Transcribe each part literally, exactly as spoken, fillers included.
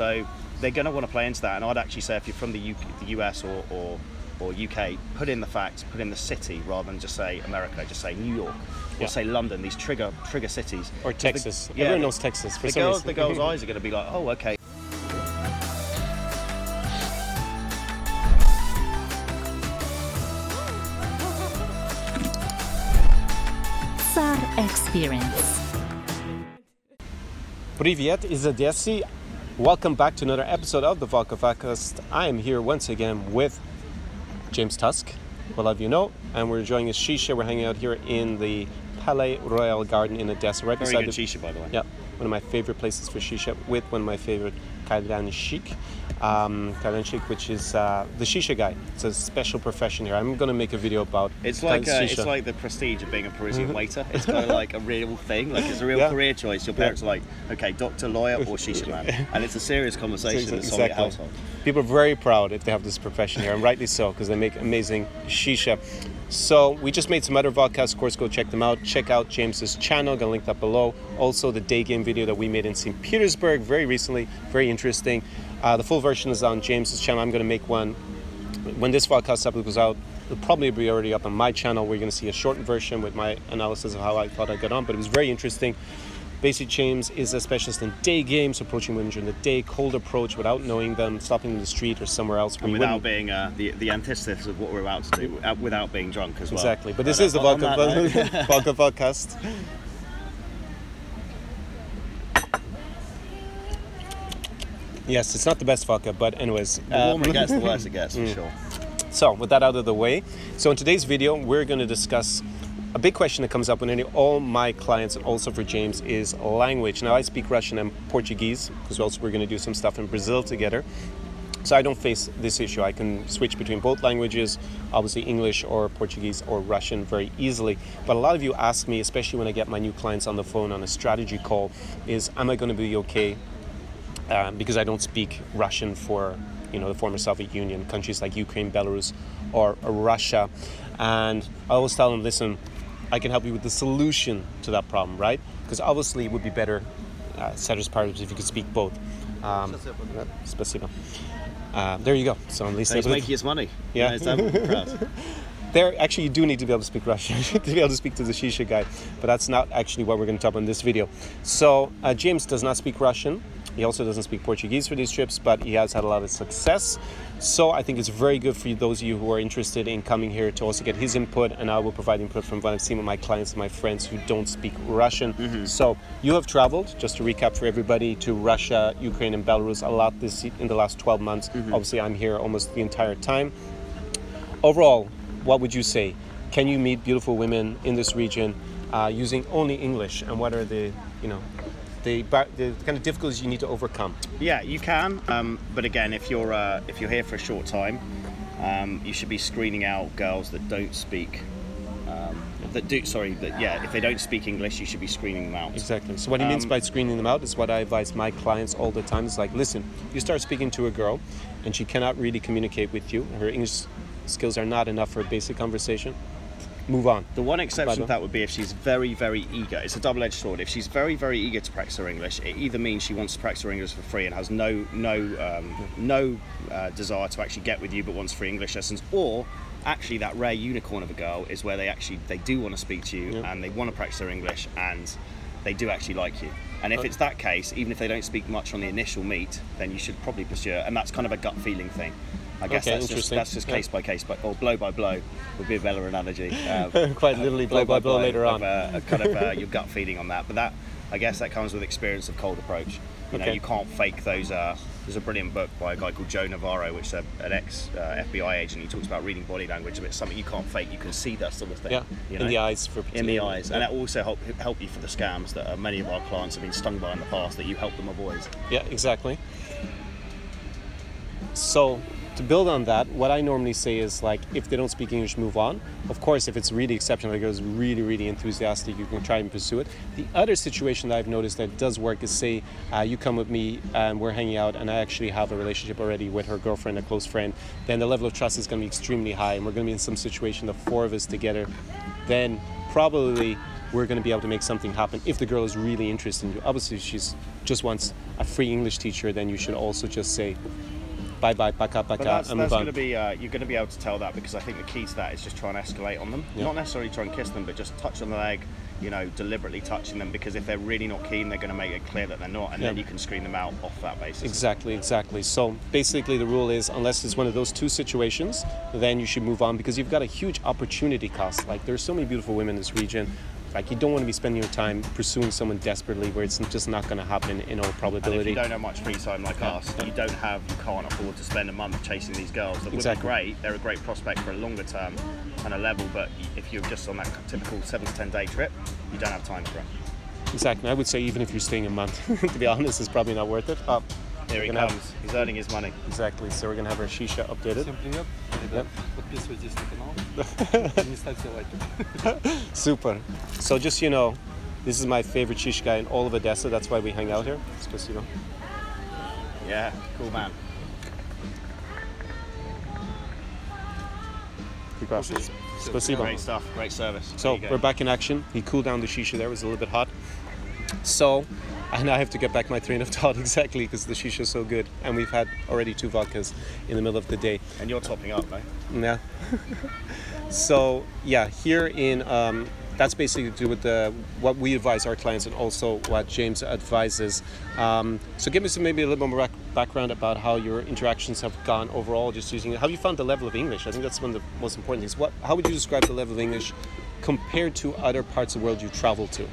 So they're going to want to play into that. And I'd actually say if you're from the, U K, the U S or, or, or U K, put in the facts, put in the city rather than just say America, just say New York or yeah. say London, these trigger trigger cities. Or Texas. The, yeah, Everyone knows Texas for the some girls, reason. The girls' eyes are going to be like, oh, okay. Zara Experience. Privyet iz Odessi. Welcome back to another episode of the Valka Vakast. I am here once again with James Tusk, well, of you know, and we're enjoying a shisha. We're hanging out here in the Palais Royal Garden in Odessa. Right Very beside good the, shisha, by the way. Yeah, one of my favorite places for shisha with one of my favorite kailanshik. Um, kailanshik, which is uh, the shisha guy. It's a special profession here. I'm going to make a video about it's like a, shisha. It's like the prestige of being a Parisian waiter. It's kind of like a real thing. Like it's a real yeah. career choice. Your parents yeah. are like, okay, doctor, lawyer, or shisha man. And it's a serious conversation in the Soviet exactly. household. People are very proud if they have this profession here, and rightly so, because they make amazing shisha. So we just made some other podcasts. Of course, go check them out. Check out James's channel. Gonna link that below. Also, the day game video that we made in Saint Petersburg very recently, very interesting. Uh, the full version is on James's channel. I'm gonna make one when this podcast episode goes out. It'll probably be already up on my channel. We're gonna see a shortened version with my analysis of how I thought I got on, but it was very interesting. Basically, James is a specialist in day games, approaching women during the day, cold approach without knowing them, stopping them in the street or somewhere else. And we without wouldn't... being uh, the, the antithesis of what we're about to do, uh, without being drunk as well. Exactly, but this is the Valka Vakast. Yes, it's not the best vodka, but anyways. The warmer uh, it gets, the worse it gets, for mm. sure. So, with that out of the way, so in today's video, we're going to discuss a big question that comes up with any, all my clients and also for James is language. Now I speak Russian and Portuguese because also we're going to do some stuff in Brazil together. So I don't face this issue. I can switch between both languages, obviously English or Portuguese or Russian very easily. But a lot of you ask me, especially when I get my new clients on the phone on a strategy call, is am I going to be okay um, because I don't speak Russian for, you know, the former Soviet Union, countries like Ukraine, Belarus or Russia. And I always tell them, listen, I can help you with the solution to that problem, right? Because obviously it would be better, uh, ceteris paribus, if you could speak both. Um, Спасибо. Uh, there you go. So at least they make his money. Yeah. There, actually, you do need to be able to speak Russian to be able to speak to the shisha guy, but that's not actually what we're going to talk about in this video. So uh, James does not speak Russian. He also doesn't speak Portuguese for these trips, but he has had a lot of success. So I think it's very good for you, those of you who are interested in coming here to also get his input, and I will provide input from what I've seen with my clients and my friends who don't speak Russian. Mm-hmm. So you have traveled, just to recap for everybody, to Russia, Ukraine and Belarus a lot this in the last twelve months. Mm-hmm. Obviously, I'm here almost the entire time. Overall, what would you say? Can you meet beautiful women in this region uh, using only English, and what are the, you know, The, the kind of difficulties you need to overcome? Yeah, you can, um, but again, if you're uh, if you're here for a short time, um, you should be screening out girls that don't speak. Um, that do sorry, that yeah, if they don't speak English, you should be screening them out. Exactly. So what he um, means by screening them out is what I advise my clients all the time. It's like, listen, you start speaking to a girl, and she cannot really communicate with you. Her English skills are not enough for a basic conversation. Move on. The one exception to that would be if she's very, very eager. It's a double-edged sword. If she's very, very eager to practice her English, it either means she wants to practice her English for free and has no no um, no uh, desire to actually get with you, but wants free English lessons, or actually that rare unicorn of a girl is where they actually they do want to speak to you, yeah. and they want to practice their English and they do actually like you. And if it's that case, even if they don't speak much on the initial meet, then you should probably pursue it. And that's kind of a gut feeling thing. I guess okay, that's, just, that's just case yeah. by case, but, or blow by blow would be a better analogy. Uh, Quite literally uh, blow, blow by blow, blow later on. Of, uh, kind of uh, your gut feeling on that. But that, I guess that comes with experience of cold approach. You know, okay. you can't fake those. Uh, there's a brilliant book by a guy called Joe Navarro, which is a, an ex-F B I uh, agent. He talks about reading body language, but it's something you can't fake. You can see that sort of thing. Yeah, you know? In the eyes. For in the eyes. Yeah. And that also help help you for the scams that uh, many of our clients have been stung by in the past that you help them avoid. Yeah, exactly. So, to build on that, what I normally say is, like, if they don't speak English, move on. Of course, if it's really exceptional, the girl is really, really enthusiastic, you can try and pursue it. The other situation that I've noticed that does work is, say, uh, you come with me and we're hanging out and I actually have a relationship already with her girlfriend, a close friend, then the level of trust is going to be extremely high and we're going to be in some situation, the four of us together, then probably we're going to be able to make something happen if the girl is really interested in you. Obviously, if she just wants a free English teacher, then you should also just say, bye-bye, paka, paka, that's, that's going to be, uh, you're going to be able to tell that, because I think the key to that is just try and escalate on them. Yeah. Not necessarily try and kiss them, but just touch on the leg, you know, deliberately touching them, because if they're really not keen, they're going to make it clear that they're not, and yeah. then you can screen them out off that basis. Exactly, exactly. So basically the rule is, unless it's one of those two situations, then you should move on, because you've got a huge opportunity cost. Like, there's so many beautiful women in this region. Like, you don't want to be spending your time pursuing someone desperately where it's just not going to happen in all probability. And if you don't have much free time like yeah. us, you don't have, you can't afford to spend a month chasing these girls. That exactly. would be great. They're a great prospect for a longer term and a level, but if you're just on that typical seven to ten day trip, you don't have time for it. Exactly. I would say even if you're staying a month, to be honest, it's probably not worth it. Oh, here he comes. Have... He's earning his money. Exactly. So we're going to have our shisha updated. Yep. Super. So just so you know, this is my favorite shisha guy in all of Odessa. That's why we hang out here. It's just, you know. Yeah, cool man. Great stuff. Great service. So we're back in action. He cooled down the shisha there. It was a little bit hot. So, and I have to get back my train of thought exactly, because the shisha is so good, and we've had already two vodkas in the middle of the day. And you're topping up, right? Yeah. So yeah, here in um, that's basically to do with the what we advise our clients, and also what James advises. Um, so give me some maybe a little more background about how your interactions have gone overall. Just using how you found the level of English. I think that's one of the most important things. What how would you describe the level of English compared to other parts of the world you travel to?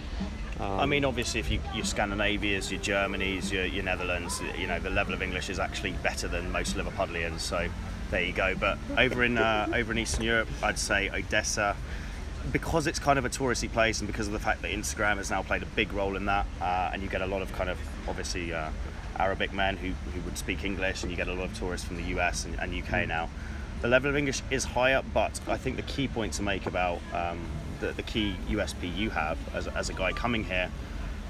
Um, I mean, obviously, if you, your Scandinavias, your Germanys, your, your Netherlands, you know, the level of English is actually better than most Liverpudlians, so there you go. But over in, uh, over in Eastern Europe, I'd say Odessa, because it's kind of a touristy place, and because of the fact that Instagram has now played a big role in that, uh, and you get a lot of kind of, obviously, uh, Arabic men who, who would speak English, and you get a lot of tourists from the U S and, and U K now. The level of English is higher, but I think the key point to make about... Um, The, the key U S P you have as, as a guy coming here,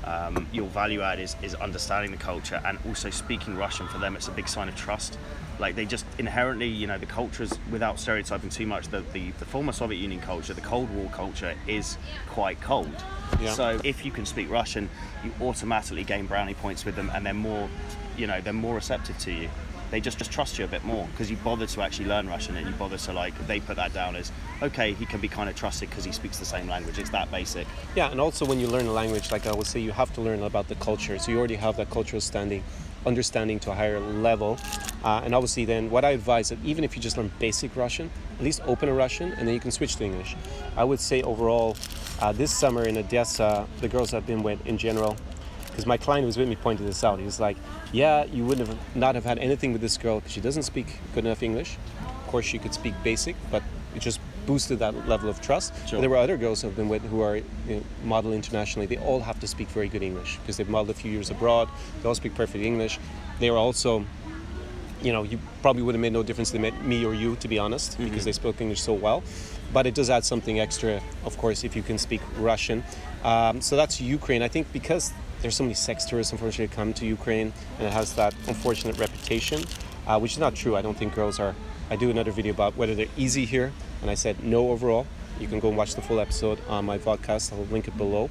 um, your value add is, is understanding the culture, and also speaking Russian for them, it's a big sign of trust. Like, they just inherently, you know, the cultures, without stereotyping too much, the, the, the former Soviet Union culture, the Cold War culture, is quite cold. Yeah. So if you can speak Russian, you automatically gain brownie points with them, and they're more, you know, they're more receptive to you. They just, just trust you a bit more, because you bother to actually learn Russian, and you bother to, like, they put that down as, okay, he can be kind of trusted because he speaks the same language. It's that basic. Yeah, and also when you learn a language, like I would say, you have to learn about the culture. So you already have that cultural standing, understanding to a higher level. Uh, and obviously then what I advise that even if you just learn basic Russian, at least open a Russian, and then you can switch to English. I would say overall, uh, this summer in Odessa, the girls I've been with in general, because my client who was with me pointed this out. He was like, yeah, you wouldn't have not have had anything with this girl because she doesn't speak good enough English. Of course, she could speak basic, but it just boosted that level of trust. Sure. There were other girls I've been with who are, you know, model internationally. They all have to speak very good English because they've modeled a few years abroad. They all speak perfect English. They are also, you know, you probably would have made no difference to me or you, to be honest, mm-hmm. because they spoke English so well. But it does add something extra, of course, if you can speak Russian. Um, so that's Ukraine. I think because there's so many sex tourists, unfortunately, come to Ukraine, and it has that unfortunate reputation, uh, which is not true. I don't think girls are... I do another video about whether they're easy here, and I said no overall. You can go and watch the full episode on my podcast. I'll link it below.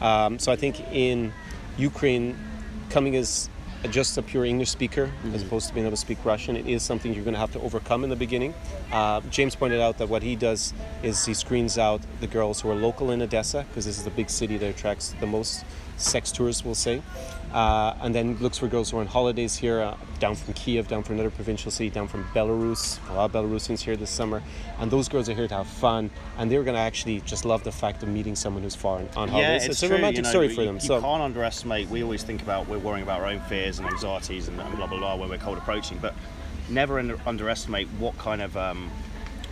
Um, so I think in Ukraine, coming as just a pure English speaker, mm-hmm. as opposed to being able to speak Russian, it is something you're going to have to overcome in the beginning. Uh, James pointed out that what he does is he screens out the girls who are local in Odessa, because this is the big city that attracts the most sex tourists, we'll say, uh, and then looks for girls who are on holidays here, uh, down from Kiev, down from another provincial city, down from Belarus. A lot of Belarusians here this summer, and those girls are here to have fun, and they're going to actually just love the fact of meeting someone who's far on, on yeah, holidays. It's, it's a true, romantic you know, story for them. You so. can't underestimate. We always think about we're worrying about our own fears and anxieties and, and blah blah blah when we're cold approaching, but never under, underestimate what kind of um,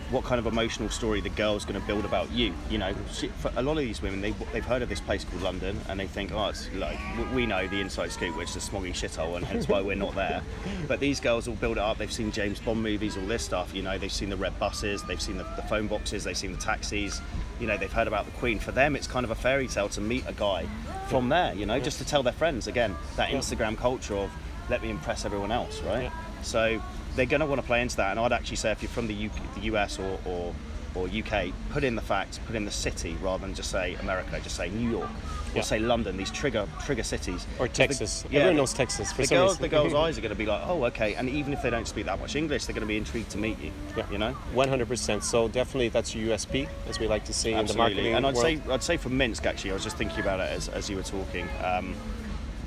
what kind of emotional story the girl's going to build about you. You know, she, for a lot of these women, they, they've heard of this place called London, and they think, oh, it's like, we know the inside scoop, which is a smoggy shithole, and hence why we're not there. But these girls will build it up. They've seen James Bond movies, all this stuff, you know, they've seen the red buses, they've seen the, the phone boxes, they've seen the taxis, you know, they've heard about the Queen. For them, it's kind of a fairy tale to meet a guy from there, you know, just to tell their friends. Again, that Instagram culture of, let me impress everyone else, right? Yeah. So, they're going to want to play into that, and I'd actually say if you're from the U K, the U S or, or or U K, put in the facts, put in the city rather than just say America, just say New York, or yeah. say London, these trigger trigger cities. Or Texas. The, yeah, Everyone knows Texas for the some girls, reason. The girls' eyes are going to be like, oh, okay. And even if they don't speak that much English, they're going to be intrigued to meet you, yeah. you know? one hundred percent. So definitely that's your U S P, as we like to see Absolutely. in the marketing and I'd world. say I'd say for Minsk, actually, I was just thinking about it as, as you were talking. Um,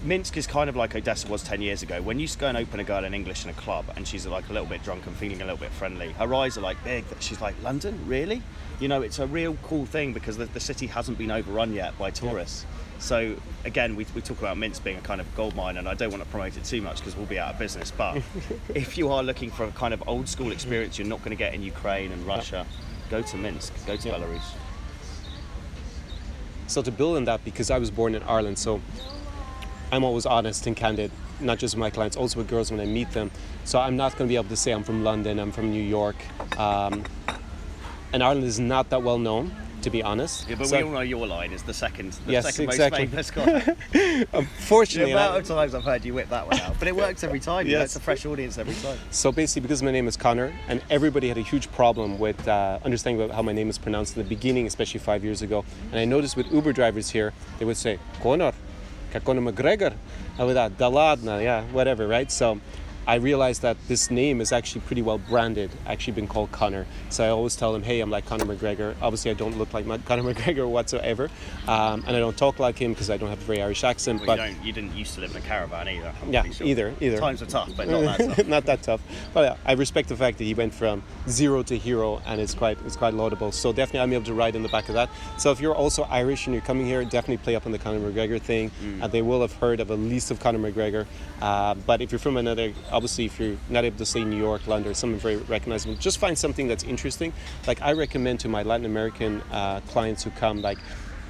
Minsk is kind of like Odessa was ten years ago. When you go and open a girl in English in a club and she's like a little bit drunk and feeling a little bit friendly, her eyes are like big. She's like, London, really? You know, it's a real cool thing because the, the city hasn't been overrun yet by tourists. Yep. So again, we, we talk about Minsk being a kind of gold mine, and I don't want to promote it too much because we'll be out of business. But if you are looking for a kind of old school experience you're not going to get in Ukraine and Russia, yep. go to Minsk, go to yep. Belarus. So to build on that, because I was born in Ireland, so I'm always honest and candid, not just with my clients, also with girls when I meet them. So I'm not going to be able to say I'm from London, I'm from New York. Um, and Ireland is not that well known, to be honest. Yeah, but so we all know your line is the second, the yes, second exactly. most famous guy. Unfortunately. The amount of times I've heard you whip that one out, but it works every time. Yes. You know, it's a fresh audience every time. So basically, because my name is Connor, and everybody had a huge problem with uh, understanding about how my name is pronounced in the beginning, especially five years ago. And I noticed with Uber drivers here, they would say, Connor. Как Conor McGregor, I would add, da ladna, yeah, whatever, right? So I realized that this name is actually pretty well branded, actually been called Connor. So I always tell them, hey, I'm like Conor McGregor. Obviously, I don't look like Conor McGregor whatsoever. Um, and I don't talk like him because I don't have a very Irish accent. Well, but you, don't, you didn't used to live in a caravan either. I'm yeah, sure. either, either. Times are tough, but not that tough. Not that tough. But yeah, I respect the fact that he went from zero to hero, and it's quite, it's quite laudable. So definitely I'm able to ride in the back of that. So if you're also Irish and you're coming here, definitely play up on the Conor McGregor thing. Mm. Uh, they will have heard of at least of Conor McGregor. Uh, but if you're from another... Obviously, if you're not able to say New York, London, or something very recognizable, just find something that's interesting. Like I recommend to my Latin American uh, clients who come, like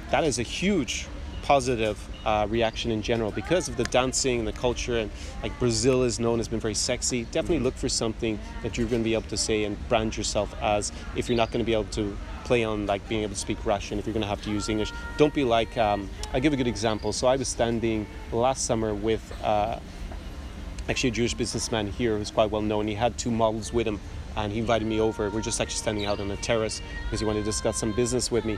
that is a huge positive uh, reaction in general because of the dancing and the culture, and like Brazil is known as being very sexy. Definitely look for something that you're going to be able to say and brand yourself as. If you're not going to be able to play on like being able to speak Russian, if you're going to have to use English, don't be like. Um, I'll give a good example. So I was standing last summer with. Uh, Actually, a Jewish businessman here who's quite well known. He had two models with him, and he invited me over. We're just actually standing out on the terrace because he wanted to discuss some business with me.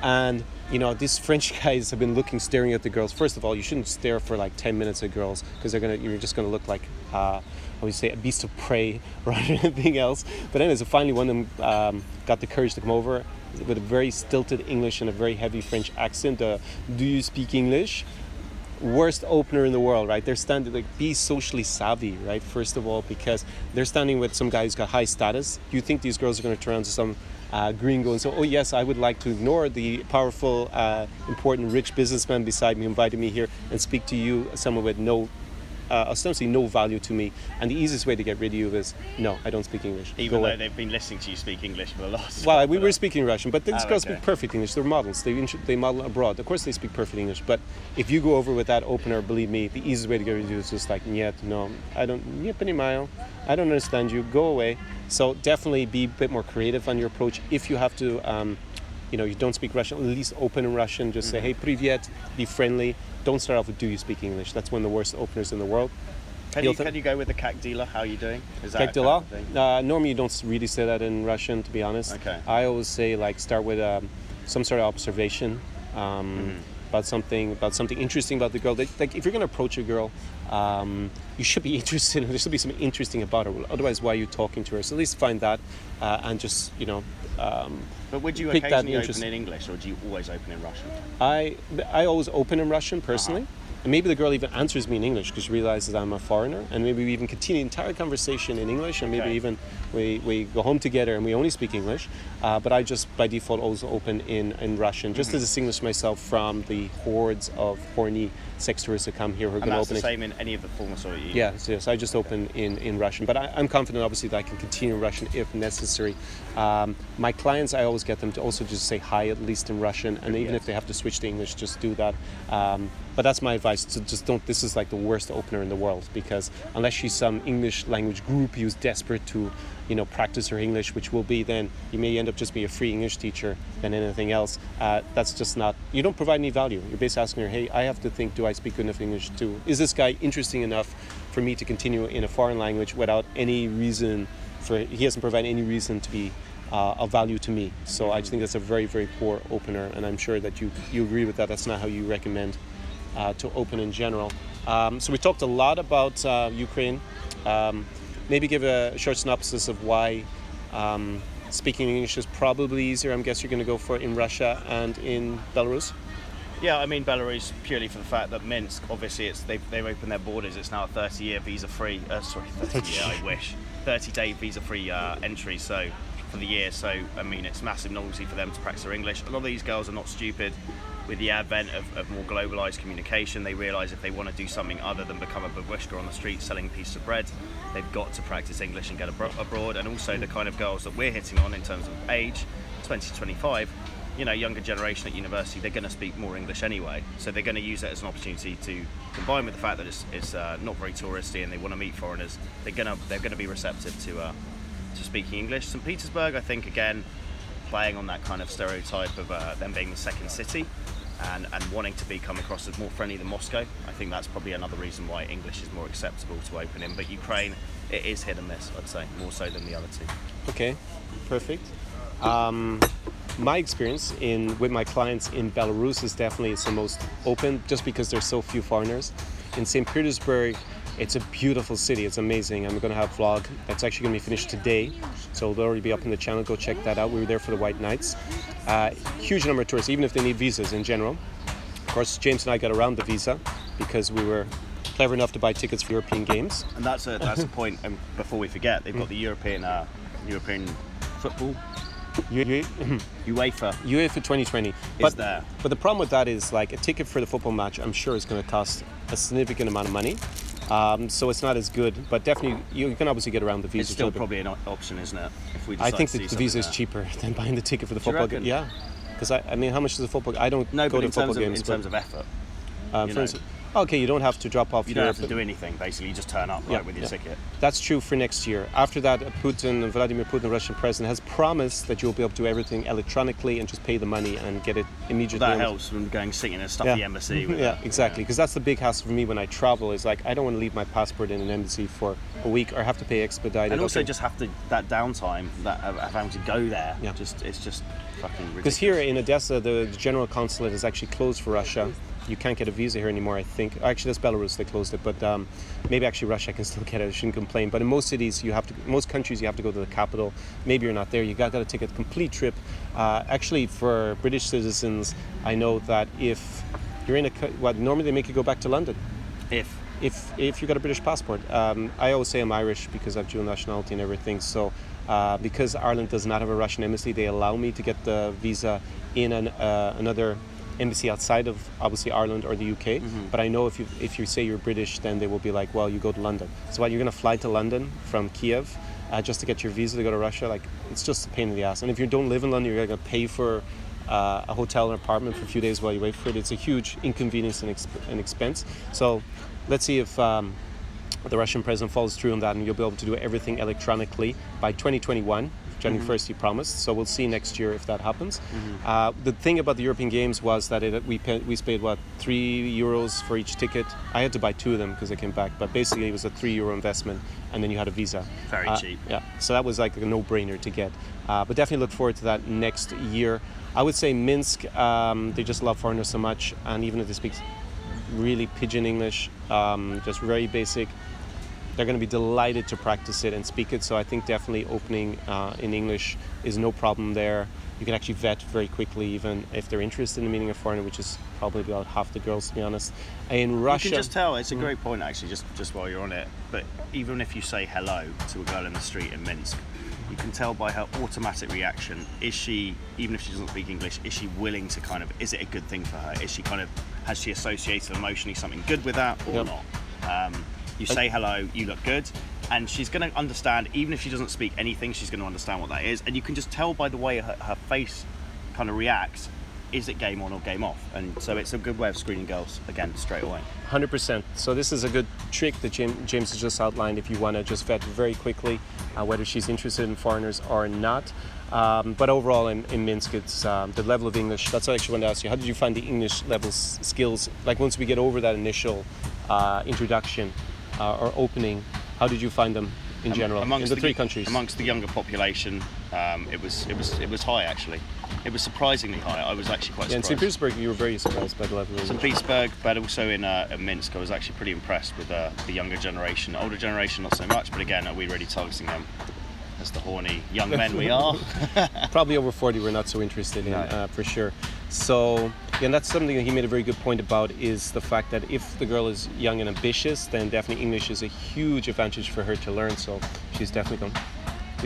And you know, these French guys have been looking, staring at the girls. First of all, you shouldn't stare for like ten minutes at girls because they're gonna, you're just gonna look like, uh, I would say, a beast of prey rather than anything else. But anyways, so finally one of them um, got the courage to come over with a very stilted English and a very heavy French accent. Uh, Do you speak English? Worst opener in the world, right? They're standing, like, be socially savvy, right? First of all, because they're standing with some guy who's got high status. You think these girls are going to turn around to some uh, gringo and say, oh, yes, I would like to ignore the powerful, uh, important, rich businessman beside me invited me here and speak to you, someone with no, uh, ostensibly no value to me. And the easiest way to get rid of you is, no, I don't speak English. Even Go though away. They've been listening to you speak English for the last... Well, we were speaking Russian, but these oh, girls okay. speak perfect English. They're models. They, they model abroad. Of course, they speak perfect English, but if you go over with that opener, believe me, the easiest way to get rid of you is just like, Niet, no, I don't, Niet понимаю, I don't understand you, go away. So definitely be a bit more creative on your approach. If you have to, um, you know, you don't speak Russian, at least open in Russian, just mm-hmm. say, hey, privyet, be friendly. Don't start off with, do you speak English? That's one of the worst openers in the world. Can you, can you go with the kak dila? How are you doing? Is that kak dila? Kind of uh, normally you don't really say that in Russian, to be honest. Okay. I always say, like, start with um, some sort of observation um, mm. about something about something interesting about the girl. That, like, if you're going to approach a girl, um, you should be interested in her. There should be something interesting about her. Otherwise, why are you talking to her? So at least find that uh, and just, you know... Um, But would you occasionally open in English, or do you always open in Russian? I I always open in Russian, personally. Uh-huh. And maybe the girl even answers me in English because she realizes I'm a foreigner. And maybe we even continue the entire conversation in English. And maybe okay. even we, we go home together and we only speak English. Uh, but I just, by default, always open in, in Russian, just mm-hmm. to distinguish myself from the hordes of horny sex tourists that come here. Who are and that's open the same in any of the former Soviet Union? Yeah, so, so I just okay. open in, in Russian. But I, I'm confident, obviously, that I can continue in Russian if necessary. Um, my clients, I always get them to also just say hi, at least in Russian. And even yes. if they have to switch to English, just do that. Um, But that's my advice, to just don't, this is like the worst opener in the world, because unless she's some English language groupie who's desperate to, you know, practice her English, which will be then, you may end up just being a free English teacher than anything else. Uh, that's just not, you don't provide any value. You're basically asking her, hey, I have to think, do I speak good enough English to, is this guy interesting enough for me to continue in a foreign language without any reason for, he hasn't provided any reason to be uh, of value to me. So I just think that's a very, very poor opener, and I'm sure that you, you agree with that. That's not how you recommend uh, to open in general. Um, so we talked a lot about uh, Ukraine. Um, maybe give a short synopsis of why um, speaking English is probably easier. I guess you're going to go for it in Russia and in Belarus. Yeah, I mean Belarus purely for the fact that Minsk, obviously, it's they've they've opened their borders. It's now a thirty-year visa-free. Uh, sorry, thirty-year. I wish thirty-day visa-free uh, entry. So for the year. So I mean, it's massive novelty for them to practice their English. A lot of these girls are not stupid. With the advent of, of more globalized communication, they realize if they want to do something other than become a babushka on the street selling pieces of bread, they've got to practice English and get abro- abroad. And also the kind of girls that we're hitting on in terms of age, twenty to twenty-five. You know, younger generation at university, they're going to speak more English anyway, so they're going to use it as an opportunity to combine with the fact that it's, it's uh, not very touristy and they want to meet foreigners. They're going to they're going to be receptive to uh, to speaking English. Saint Petersburg, I think, again, playing on that kind of stereotype of uh, them being the second city and and wanting to be come across as more friendly than Moscow. I think that's probably another reason why English is more acceptable to open in. But Ukraine, it is hit and miss, I'd say, more so than the other two. Okay, perfect. Um, My experience in with my clients in Belarus is definitely it's the most open, just because there's so few foreigners. In Saint Petersburg, it's a beautiful city. It's amazing. I'm going to have a vlog that's actually going to be finished today, so it'll already be up on the channel. Go check that out. We were there for the White Nights. Uh, huge number of tourists, even if they need visas in general. Of course, James and I got around the visa because we were clever enough to buy tickets for European games. And that's a that's a point. And before we forget, they've got the European uh, European football. UEFA. UEFA twenty twenty. Is but, there. But the problem with that is, like, a ticket for the football match, I'm sure is going to cost a significant amount of money. Um, so it's not as good. But definitely, you can obviously get around the visa. It's still probably an option, isn't it? If we I think that the visa is cheaper than buying the ticket for the football game. Yeah. Because, I, I mean, how much is the football? I don't no, go to football of, games. No, but in terms of effort. Uh, for instance, okay, you don't have to drop off. You don't your, have to do anything, basically. You just turn up, yeah, right, with your yeah. ticket. That's true for next year. After that, Putin, Vladimir Putin, the Russian president, has promised that you'll be able to do everything electronically and just pay the money and get it immediately. Well, that helps from going sitting and stuff yeah. the embassy. With yeah, it. exactly. Because yeah. that's the big hassle for me when I travel. Is like I don't want to leave my passport in an embassy for a week or have to pay expedited. And also okay. just have to that downtime that I've having to go there. Yeah. Just it's just fucking ridiculous. Because here in Odessa, the general consulate is actually closed for Russia. You can't get a visa here anymore, I think. Actually, that's Belarus, they closed it, but um, maybe actually Russia can still get it, I shouldn't complain. But in most cities, you have to, most countries, you have to go to the capital. Maybe you're not there, you got, got to take a complete trip. Uh, actually, for British citizens, I know that if you're in a, well, normally they make you go back to London. If? If if you got a British passport. Um, I always say I'm Irish because I have dual nationality and everything, so uh, because Ireland does not have a Russian embassy, they allow me to get the visa in an, uh, another embassy outside of obviously Ireland or the U K, mm-hmm. but I know if you if you say you're British, then they will be like, well, you go to London. So while you're going to fly to London from Kiev uh, just to get your visa to go to Russia, like it's just a pain in the ass. And if you don't live in London, you're going to pay for uh, a hotel or apartment for a few days while you wait for it. It's a huge inconvenience and, exp- and expense. So let's see if um, the Russian president follows through on that, and you'll be able to do everything electronically by twenty twenty-one. January first, he promised. So we'll see next year if that happens. Mm-hmm. Uh, the thing about the European Games was that it, we paid, we paid, what, three euros for each ticket. I had to buy two of them because I came back. But basically, it was a three euro investment, and then you had a visa. Very uh, cheap. Yeah. So that was like a no-brainer to get. Uh, but definitely look forward to that next year. I would say Minsk, um, they just love foreigners so much. And even if they speak really pidgin English, um, just very basic, they're going to be delighted to practice it and speak it. So I think definitely opening uh, in English is no problem there. You can actually vet very quickly, even if they're interested in meeting a foreigner, which is probably about half the girls, to be honest. In Russia... You can just tell. It's a great point, actually, just, just while you're on it. But even if you say hello to a girl in the street in Minsk, you can tell by her automatic reaction, is she, even if she doesn't speak English, is she willing to kind of... Is it a good thing for her? Is she kind of... Has she associated emotionally something good with that or yep. not? Um, You say hello, you look good, and she's going to understand, even if she doesn't speak anything, she's going to understand what that is. And you can just tell by the way her, her face kind of reacts, is it game on or game off? And so it's a good way of screening girls, again, straight away. one hundred percent. So this is a good trick that James has just outlined if you want to just vet very quickly uh, whether she's interested in foreigners or not. Um, but overall in, in Minsk, it's um, the level of English. That's what I actually wanted to ask you. How did you find the English level s- skills? Like once we get over that initial uh, introduction, Uh, or opening, how did you find them in general, amongst in the, the three countries? Amongst the younger population, um, it was it was it was high actually. It was surprisingly high. I was actually quite. Yeah, surprised. In Saint Petersburg, you were very surprised by the level. Saint Petersburg, but also in, uh, in Minsk, I was actually pretty impressed with uh, the younger generation. Older generation, not so much. But again, are we really targeting them as the horny young men we are? Probably over forty, we're not so interested in, no. uh, for sure. So, yeah, and that's something that he made a very good point about, is the fact that if the girl is young and ambitious, then definitely English is a huge advantage for her to learn. So she's definitely going.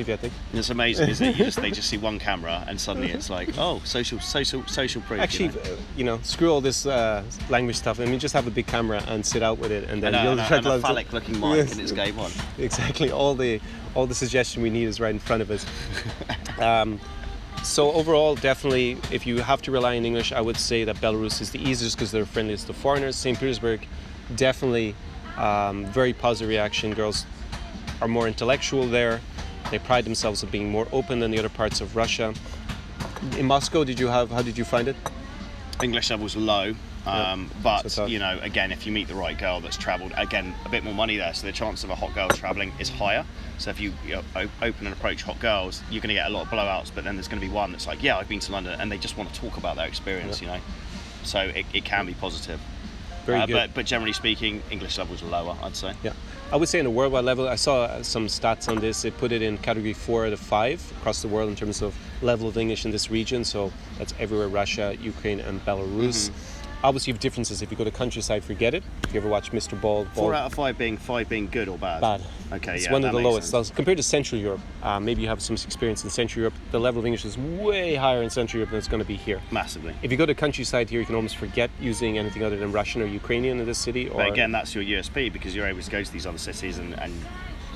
I think. It's amazing, isn't it? You just, they just see one camera and suddenly it's like, oh, social, social, social proof. Actually, you know, you know screw all this uh, language stuff. I mean, just have a big camera and sit out with it, and then and you'll and, and a phallic-looking mic, yes. And it's game on. Exactly. All the all the suggestion we need is right in front of us. um, so overall, definitely, if you have to rely on English, I would say that Belarus is the easiest because they're friendliest to foreigners. Saint Petersburg, definitely, um, very positive reaction. Girls are more intellectual there. They pride themselves on being more open than the other parts of Russia. In Moscow, did you have? How did you find it? English levels were low, um, yeah, but so you know, again, if you meet the right girl that's travelled, again, a bit more money there, so the chance of a hot girl travelling is higher. So if you, you know, open and approach hot girls, you're going to get a lot of blowouts, but then there's going to be one that's like, yeah, I've been to London, and they just want to talk about their experience, yeah. You know. So it, it can be positive. Very uh, good. But, but generally speaking, English levels are lower, I'd say. Yeah. I would say on a worldwide level, I saw some stats on this. They put it in category four out of five across the world in terms of level of English in this region. So that's everywhere: Russia, Ukraine, and Belarus. Mm-hmm. Obviously, you have differences. If you go to countryside, forget it. If you ever watch Mister Bald, Bald four out of five being five being good or bad. Bad. Okay, it's yeah, one of the lowest. So compared to Central Europe, uh, maybe you have some experience in Central Europe. The level of English is way higher in Central Europe than it's going to be here. Massively. If you go to countryside here, you can almost forget using anything other than Russian or Ukrainian in this city. Or but again, that's your U S P because you're able to go to these other cities and, and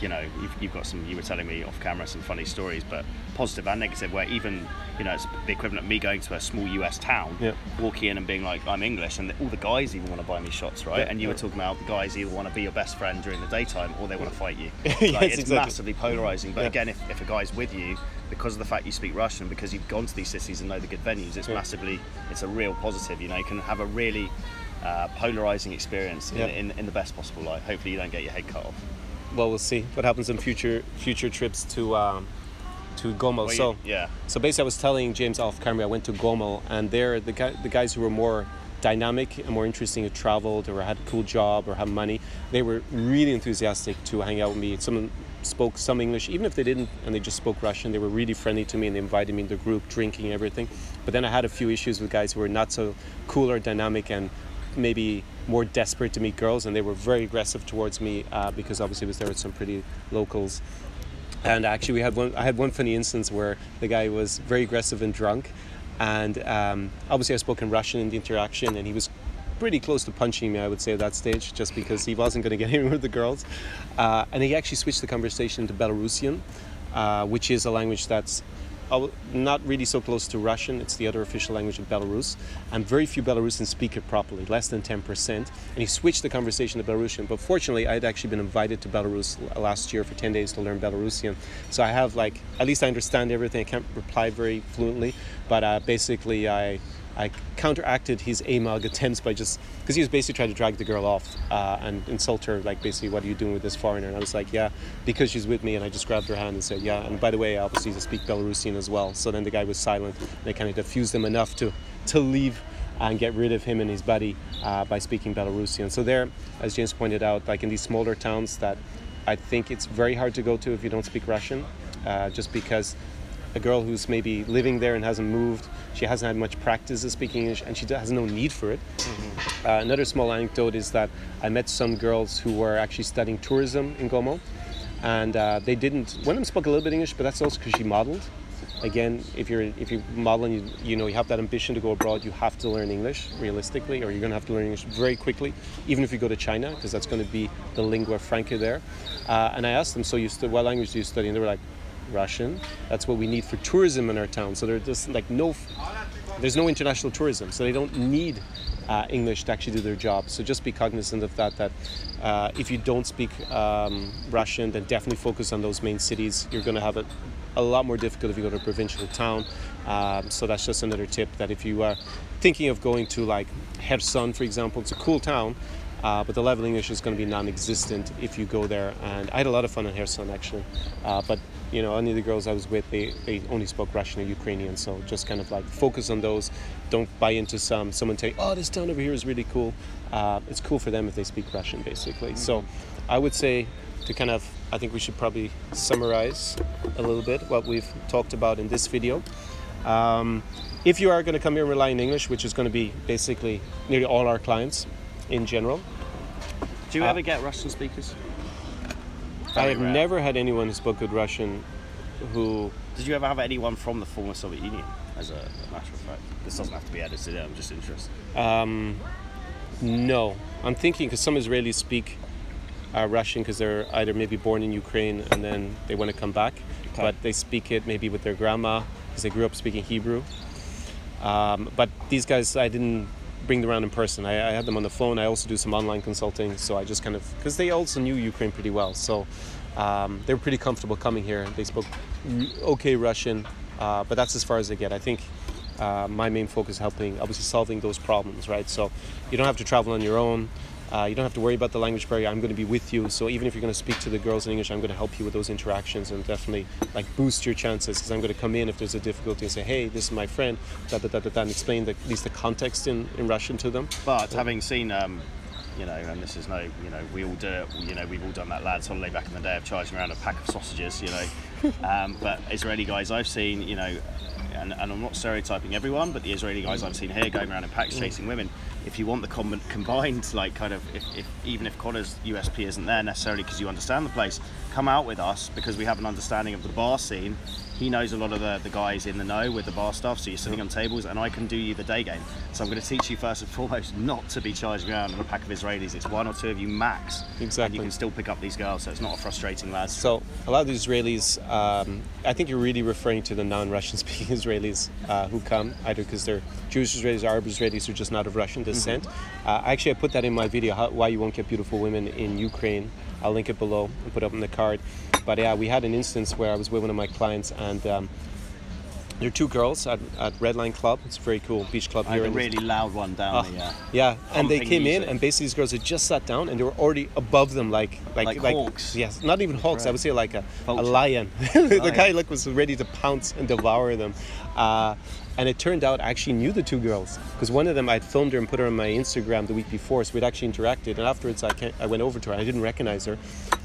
you know, you've, you've got some. You were telling me off camera some funny stories, but positive and negative. Where even, you know, it's the equivalent of me going to a small U S town, yeah. Walking in and being like, I'm English, and all the guys even want to buy me shots, right? Yeah, and you yeah. were talking about the guys either want to be your best friend during the daytime or they want to fight you. Like, yes, it's exactly. Massively polarizing. But yeah. Again, if, if a guy's with you because of the fact you speak Russian, because you've gone to these cities and know the good venues, it's yeah. massively. It's a real positive. You know, you can have a really uh, polarizing experience in, yeah. in, in, in the best possible light. Hopefully, you don't get your head cut off. Well, we'll see what happens in future future trips to um, to Gomel. Well, so yeah. So basically, I was telling James off camera, I went to Gomel, and there the guy, the guys who were more dynamic and more interesting, who traveled or had a cool job or had money, they were really enthusiastic to hang out with me. Some of them spoke some English, even if they didn't, and they just spoke Russian. They were really friendly to me, and they invited me in their group, drinking and everything. But then I had a few issues with guys who were not so cool or dynamic and maybe more desperate to meet girls, and they were very aggressive towards me uh, because obviously I was there with some pretty locals. And actually, we had one. I had one funny instance where the guy was very aggressive and drunk, and um, obviously I spoke in Russian in the interaction, and he was pretty close to punching me, I would say, at that stage, just because he wasn't going to get anywhere with the girls. Uh, and he actually switched the conversation to Belarusian, uh, which is a language that's not really so close to Russian. It's the other official language of Belarus, and very few Belarusians speak it properly, less than ten percent. And he switched the conversation to Belarusian, but fortunately I had actually been invited to Belarus last year for ten days to learn Belarusian. So I have, like, at least I understand everything. I can't reply very fluently, but uh, basically I I counteracted his A M O G attempts by just, because he was basically trying to drag the girl off uh, and insult her, like, basically, what are you doing with this foreigner? And I was like, yeah, because she's with me, and I just grabbed her hand and said, yeah, and by the way, obviously, I speak Belarusian as well. So then the guy was silent, and they kind of diffused him enough to, to leave and get rid of him and his buddy uh, by speaking Belarusian. So there, as James pointed out, like in these smaller towns that I think it's very hard to go to if you don't speak Russian, uh, just because a girl who's maybe living there and hasn't moved, she hasn't had much practice of speaking English, and she has no need for it. Mm-hmm. Uh, another small anecdote is that I met some girls who were actually studying tourism in Gomel, and uh, they didn't. One of them spoke a little bit English, but that's also because she modeled. Again, if you're if you're modeling, you, you know, you have that ambition to go abroad, you have to learn English realistically, or you're going to have to learn English very quickly, even if you go to China, because that's going to be the lingua franca there. Uh, and I asked them, so you stu- what language do you study? And they were like, Russian. That's what we need for tourism in our town. So there's just like no, there's no international tourism. So they don't need uh, English to actually do their job. So just be cognizant of that. That uh, if you don't speak um, Russian, then definitely focus on those main cities. You're going to have it a lot more difficult if you go to a provincial town. Um, so that's just another tip. That if you are thinking of going to like Kherson, for example, it's a cool town. Uh, but the leveling issue is going to be non-existent if you go there. And I had a lot of fun in Kherson, actually. Uh, but, you know, any of the girls I was with, they, they only spoke Russian or Ukrainian. So just kind of like focus on those. Don't buy into some, someone tell you, oh, this town over here is really cool. Uh, it's cool for them if they speak Russian, basically. Mm-hmm. So I would say to kind of, I think we should probably summarize a little bit what we've talked about in this video. Um, if you are going to come here and rely on English, which is going to be basically nearly all our clients, in general. Do you uh, ever get Russian speakers? Very I have rare. Never had anyone who spoke good Russian who... Did you ever have anyone from the former Soviet Union, as a, a matter of fact? This doesn't have to be edited, I'm just interested. Um, no. I'm thinking, because some Israelis speak uh, Russian because they're either maybe born in Ukraine and then they want to come back, okay. But they speak it maybe with their grandma because they grew up speaking Hebrew. Um, but these guys, I didn't... bring them around in person. I, I had them on the phone. I also do some online consulting, so I just kind of, because they also knew Ukraine pretty well, so um, they were pretty comfortable coming here. They spoke okay Russian, uh, but that's as far as they get. I think uh, my main focus is helping, obviously solving those problems, right? So you don't have to travel on your own. Uh, you don't have to worry about the language barrier. I'm going to be with you. So even if you're going to speak to the girls in English, I'm going to help you with those interactions and definitely like boost your chances, because I'm going to come in if there's a difficulty and say, hey, this is my friend, da da da da, da and explain the, at least the context in, in Russian to them. But yeah. Having seen, um, you know, and this is no, you know, we all do it. You know, we've all done that lads holiday back in the day of charging around a pack of sausages, you know. um, but Israeli guys I've seen, you know, and, and I'm not stereotyping everyone, but the Israeli guys I've seen here going around in packs chasing women, if you want the combined, like kind of, if, if even if Connor's U S P isn't there necessarily because you understand the place, come out with us because we have an understanding of the bar scene. He knows a lot of the, the guys in the know with the bar stuff, so you're sitting on tables and I can do you the day game. So I'm going to teach you first and foremost not to be charging around on a pack of Israelis. It's one or two of you max. Exactly. And you can still pick up these girls, so it's not a frustrating lad. So a lot of the Israelis, um, I think you're really referring to the non-Russian speaking Israelis uh, who come, either because they're Jewish Israelis or Arab Israelis who are just not of Russian descent. Mm-hmm. uh, actually I put that in my video, how, why you won't get beautiful women in Ukraine. I'll link it below and put it up in the card. But yeah, we had an instance where I was with one of my clients, and um, there are two girls at, at Red Line Club. It's a very cool beach club here. I had a really loud one down uh, there. Yeah, yeah. And they came music. in, and basically these girls had just sat down, and they were already above them, like like like, like hawks. Yes, not even hawks. Right. I would say like a, a lion. the lion. guy like was ready to pounce and devour them. Uh, and it turned out I actually knew the two girls, because one of them I had filmed her and put her on my Instagram the week before, so we'd actually interacted. And afterwards, I came, I went over to her. I didn't recognize her.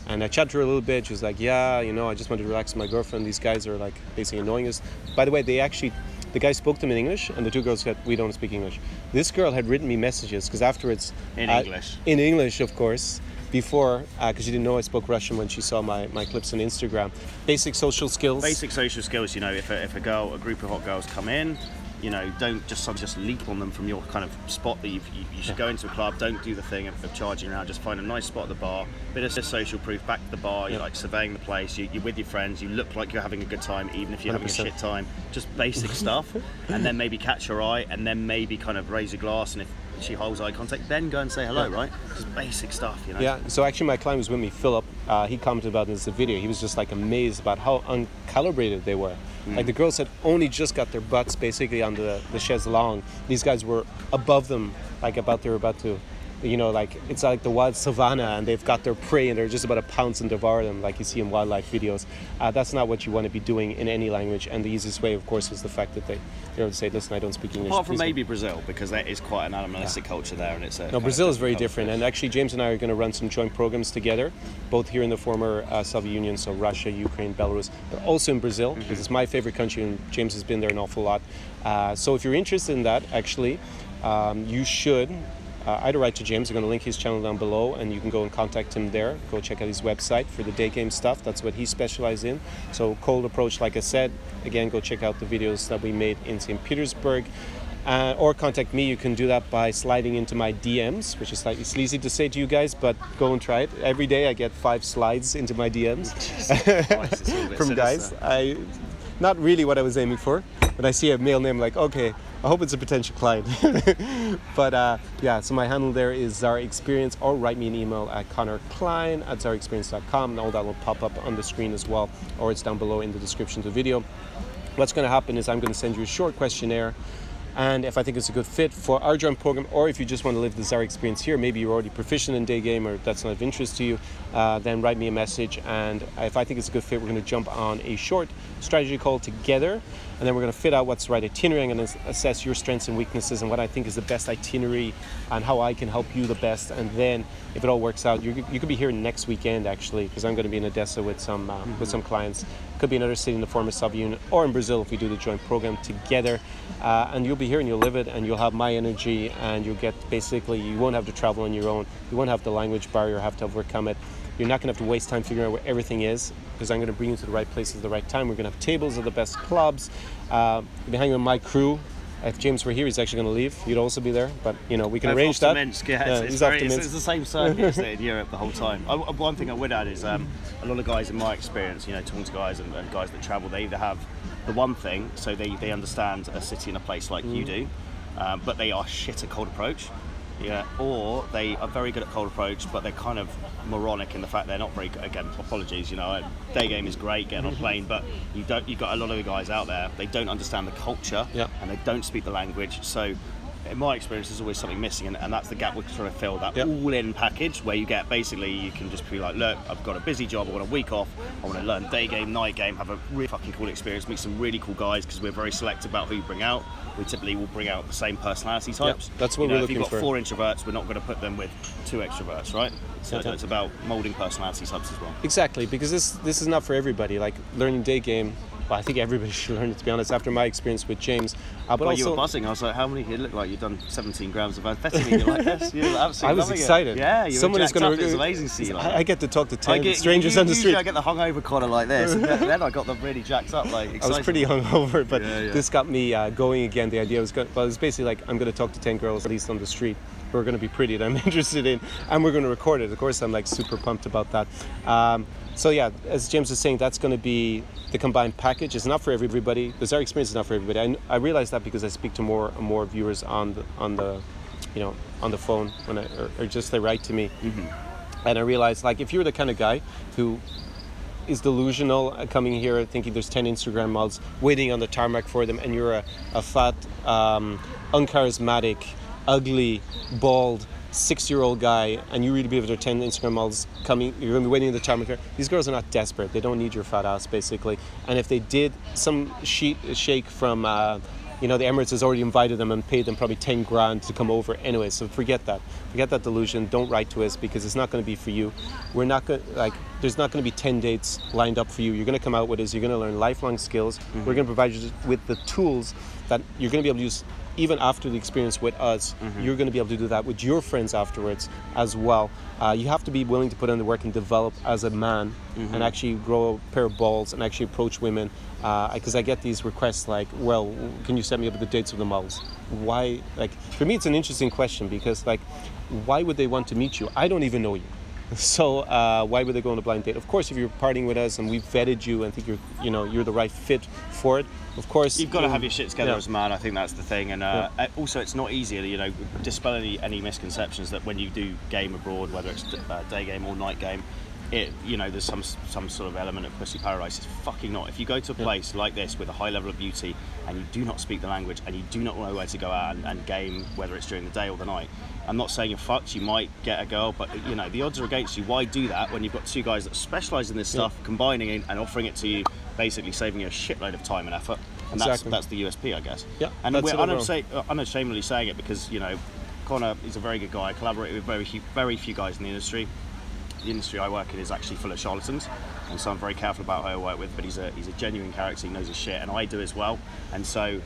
And I chatted to her a little bit. She was like, yeah, you know, I just wanted to relax with my girlfriend. These guys are like basically annoying us. By the way, they actually, the guy spoke to them in English, and the two girls said, we don't speak English. This girl had written me messages, because afterwards... In uh, English. In English, of course. Before, because uh, she didn't know I spoke Russian when she saw my, my clips on Instagram. Basic social skills. Basic social skills, you know, if a, if a girl, a group of hot girls come in, you know, don't just just leap on them from your kind of spot that you've, you, you should yeah. go into a club. Don't do the thing of, of charging around. Just find a nice spot at the bar. Bit of social proof. Back to the bar. You're yeah. like surveying the place. You, you're with your friends. You look like you're having a good time, even if you're one hundred percent having a shit time. Just basic stuff, and then maybe catch her eye, and then maybe kind of raise a glass, and if she holds eye contact, then go and say hello, yeah. right? Just basic stuff, you know? Yeah, so actually my client was with me, Philip. Uh, he commented about this video. He was just like amazed about how uncalibrated they were. Mm. Like the girls had only just got their butts basically on the, the chaise longue. These guys were above them, like about they were about to, you know, like it's like the wild savanna and they've got their prey and they're just about to pounce and devour them like you see in wildlife videos. Uh, that's not what you want to be doing in any language, and the easiest way, of course, is the fact that they, you know, say, listen, I don't speak English. Apart from maybe Brazil, because that is quite an animalistic yeah. culture there, and it's a... No, Brazil is very different, and actually James and I are going to run some joint programs together, both here in the former uh, Soviet Union, so Russia, Ukraine, Belarus, but also in Brazil, because mm-hmm. it's my favorite country, and James has been there an awful lot. Uh, so if you're interested in that, actually, um, you should... Uh, I'd write to James. I'm going to link his channel down below, and you can go and contact him there. Go check out his website for the day game stuff. That's what he specializes in. So cold approach, like I said. Again, go check out the videos that we made in Saint Petersburg. Uh, or contact me. You can do that by sliding into my D Ms, which is slightly sleazy to say to you guys, but go and try it. Every day I get five slides into my D Ms from guys. I, not really what I was aiming for. But I see a male name, like, okay, I hope it's a potential client. but uh, yeah, so my handle there is Zara Experience, or write me an email at connorklein at zara experience dot com, and all that will pop up on the screen as well, or it's down below in the description of the video. What's going to happen is I'm going to send you a short questionnaire. And if I think it's a good fit for our drum program, or if you just want to live the Zara experience here, maybe you're already proficient in day game or that's not of interest to you, uh, then write me a message. And if I think it's a good fit, we're going to jump on a short strategy call together. And then we're going to fit out what's the right itinerary. I'm going to assess your strengths and weaknesses and what I think is the best itinerary and how I can help you the best. And then if it all works out, you, you could be here next weekend, actually, because I'm going to be in Odessa with some, uh, mm-hmm. with some clients. Could be another city in the former Soviet Union or in Brazil if we do the joint program together. Uh, and you'll be here and you'll live it and you'll have my energy and you'll get basically, you won't have to travel on your own. You won't have the language barrier, have to overcome it. You're not going to have to waste time figuring out where everything is because I'm going to bring you to the right places at the right time. We're going to have tables at the best clubs. Uh, you'll be hanging with my crew. If James were here, he's actually going to leave. You'd also be there, but you know we can I've arrange that. Minsk, yeah, yeah, it's, it's, very, it's, it's the same circuit as in Europe the whole time. I, one thing I would add is um, a lot of guys, in my experience, you know, talking to guys and, and guys that travel, they either have the one thing, so they, they understand a city and a place like mm. you do, um, but they are shit at cold approach. Yeah, or they are very good at cold approach, but they're kind of moronic in the fact they're not very good. Again, apologies, you know, day game is great, getting on plane, but you don't. You've got a lot of the guys out there, they don't understand the culture, yeah. and they don't speak the language. So, in my experience, there's always something missing, and, and that's the gap we're trying to fill. That yep. all-in package where you get basically you can just be like, look, I've got a busy job, I want a week off, I want to learn day game, night game, have a really fucking cool experience, meet some really cool guys because we're very selective about who you bring out. We typically will bring out the same personality types. Yep. That's what you know, we're looking for. If you've got four introverts, we're not going to put them with two extroverts, right? So okay. it's about moulding personality types as well. Exactly, because this this is not for everybody. Like learning day game. Well, I think everybody should learn it, to be honest, after my experience with James. Uh, but well, also, you were buzzing. I was like, how many? You look like you've done seventeen grams of amphetamine. You're like, yes, you're absolutely I was excited. It. Yeah, you were jacked gonna, up. It was amazing to see you like I, I get to talk to ten get, strangers you, you, on the street. I get the hungover Conor like this. And then I got them really jacked up. Like excited. I was pretty hungover, but yeah, yeah. this got me uh, going again. The idea was good. Well, it was basically like, I'm going to talk to ten girls, at least on the street, who are going to be pretty that I'm interested in, and we're going to record it. Of course, I'm like super pumped about that. Um, So yeah, as James was saying, that's going to be the combined package. It's not for everybody. The Zara experience is not for everybody. I, I realize that because I speak to more and more viewers on the, on the, you know, on the phone when I, or, or just they write to me, mm-hmm. and I realize like if you're the kind of guy who is delusional coming here thinking there's ten Instagram models waiting on the tarmac for them, and you're a, a fat, um, uncharismatic, ugly, bald. six-year-old guy, and you really be able to attend Instagram models coming, you're going to be waiting in the time. These girls are not desperate. They don't need your fat ass, basically. And if they did, some sheet, shake from, uh, you know, the Emirates has already invited them and paid them probably ten grand to come over anyway. So forget that. Forget that delusion. Don't write to us because it's not going to be for you. We're not going to, like, there's not going to be ten dates lined up for you. You're going to come out with us. You're going to learn lifelong skills. Mm-hmm. We're going to provide you with the tools that you're going to be able to use even after the experience with us, mm-hmm. you're going to be able to do that with your friends afterwards as well. Uh, you have to be willing to put in the work and develop as a man mm-hmm. and actually grow a pair of balls and actually approach women. Because uh, I get these requests like, well, can you set me up with the dates of the models? Why? Like, for me, it's an interesting question because, like, why would they want to meet you? I don't even know you. So uh, why would they go on a blind date? Of course, if you're partying with us and we've vetted you and think you're, you know, you're the right fit for it, of course you've got to have your shit together yeah. as a man. I think that's the thing, and uh, yeah. also it's not easy. You know, dispel any, any misconceptions that when you do game abroad, whether it's uh, day game or night game, it you know there's some some sort of element of pussy paradise. It's fucking not. If you go to a place yeah. like this with a high level of beauty and you do not speak the language and you do not know where to go out and, and game, whether it's during the day or the night. I'm not saying you're fucked, you might get a girl, but you know, the odds are against you. Why do that when you've got two guys that specialise in this stuff, yeah. combining it and offering it to you, basically saving you a shitload of time and effort. And exactly. that's, that's the U S P, I guess. Yeah, and we're unashamedly, unashamedly saying it because, you know, Conor is a very good guy. I collaborate with very few, very few guys in the industry. The industry I work in is actually full of charlatans, and so I'm very careful about who I work with, but he's a, he's a genuine character, he knows his shit, and I do as well. And so,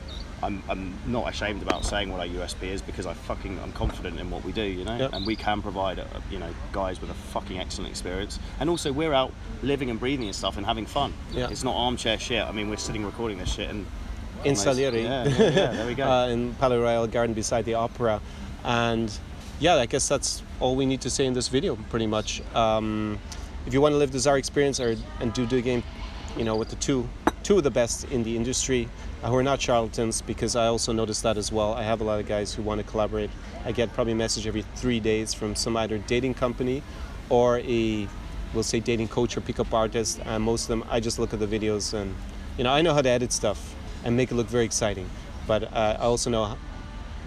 I'm, I'm not ashamed about saying what our U S P is because I fucking I'm confident in what we do, you know, yep. and we can provide uh, you know guys with a fucking excellent experience. And also we're out living and breathing and stuff and having fun. Yep. It's not armchair shit. I mean, we're sitting recording this shit and in Salieri, yeah, yeah, yeah, there we go, uh, in Palais Royal Garden beside the opera, and yeah, I guess that's all we need to say in this video, pretty much. Um, if you want to live the Zara experience or and do the game, you know, with the two. Two of the best in the industry uh, who are not charlatans, because I also noticed that as well. I have a lot of guys who want to collaborate. I get probably a message every three days from some either dating company or a, we'll say, dating coach or pickup artist. And most of them, I just look at the videos and, you know, I know how to edit stuff and make it look very exciting. but uh, I also know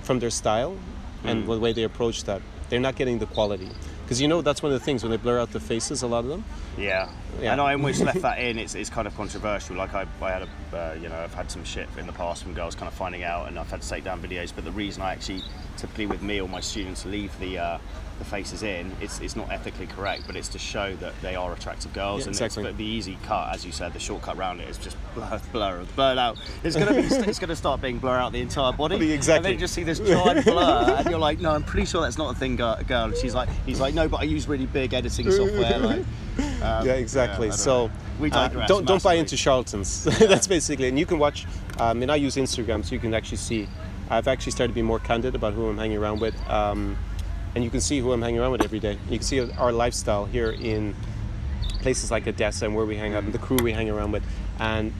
from their style and mm. the way they approach that, they're not getting the quality. Because, you know, that's one of the things, when they blur out the faces, a lot of them. Yeah. yeah. And I almost left that in. It's it's kind of controversial. Like, I, I had a, uh, you know, I've had some shit in the past from girls kind of finding out, and I've had to take down videos. But the reason I actually, typically with me or my students, leave the uh, the faces in, it's it's not ethically correct, but it's to show that they are attractive girls. Yeah, and exactly. It's, but the easy cut, as you said, the shortcut round it is just blur, blur, blur out. It's going to be, it's going to start being blur out the entire body. Exactly. And then you just see this giant blur, and you're like, no, I'm pretty sure that's not a thing, girl. And she's like, he's like, no, but I use really big editing software. Like, um, yeah, exactly. Yeah, so we uh, don't don't buy into charlatans. Yeah. That's basically, and you can watch. I um, mean, I use Instagram, so you can actually see. I've actually started to be more candid about who I'm hanging around with. Um, And you can see who I'm hanging around with every day. You can see our lifestyle here in places like Odessa and where we hang out and the crew we hang around with. And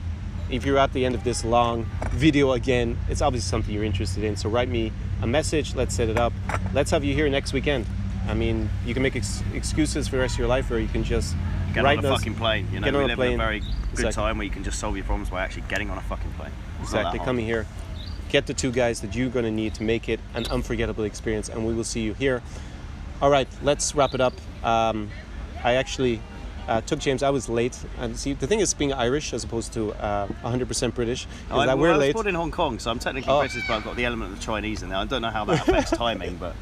if you're at the end of this long video again, it's obviously something you're interested in. So write me a message, let's set it up. Let's have you here next weekend. I mean, you can make ex excuses for the rest of your life, or you can just get on a fucking plane. You know, we live in a very good time where you can just solve your problems by actually getting on a fucking plane. Exactly, coming here. Get the two guys that you're going to need to make it an unforgettable experience, and we will see you here. All right, let's wrap it up. Um, I actually uh, took James. I was late. And see, the thing is, being Irish as opposed to uh, one hundred percent British, is oh, that I, we're I was late. Born in Hong Kong, so I'm technically oh. British, but I've got the element of the Chinese in there. I don't know how that affects timing, but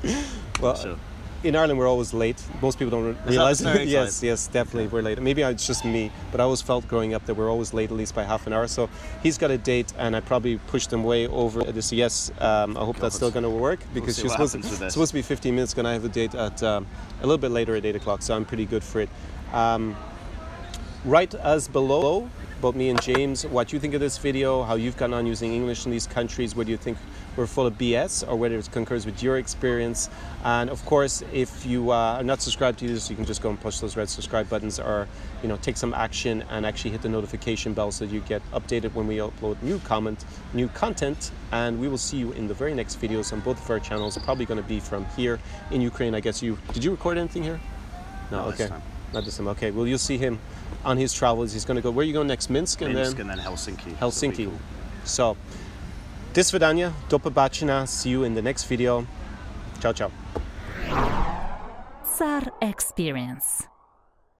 well, sure. In Ireland, we're always late. Most people don't re realize that. Yes, yes, definitely, we're late. Maybe it's just me, but I always felt growing up that we're always late, at least by half an hour. So he's got a date, and I probably pushed him way over this. Yes, um, I hope God, that's still going to work, because we'll she's supposed to, supposed to be fifteen minutes. Going to have a date at um, a little bit later at eight o'clock. So I'm pretty good for it. Um, write us below, both me and James, what you think of this video, how you've gone on using English in these countries, whether you think we're full of B S or whether it concurs with your experience. And of course, if you uh, are not subscribed to this, you can just go and push those red subscribe buttons, or you know, take some action and actually hit the notification bell so you get updated when we upload new comment, new content. And we will see you in the very next videos on both of our channels. Probably going to be from here in Ukraine. I guess you did you record anything here? No, not okay. This time. Not this time. Okay. Well, you'll see him on his travels. He's going to go. Where are you going next? Minsk, and Minsk then, and then Helsinki. Helsinki. Cool. So, do svidaniya, do pobaczenia. See you in the next video. Ciao, ciao. Zara Experience.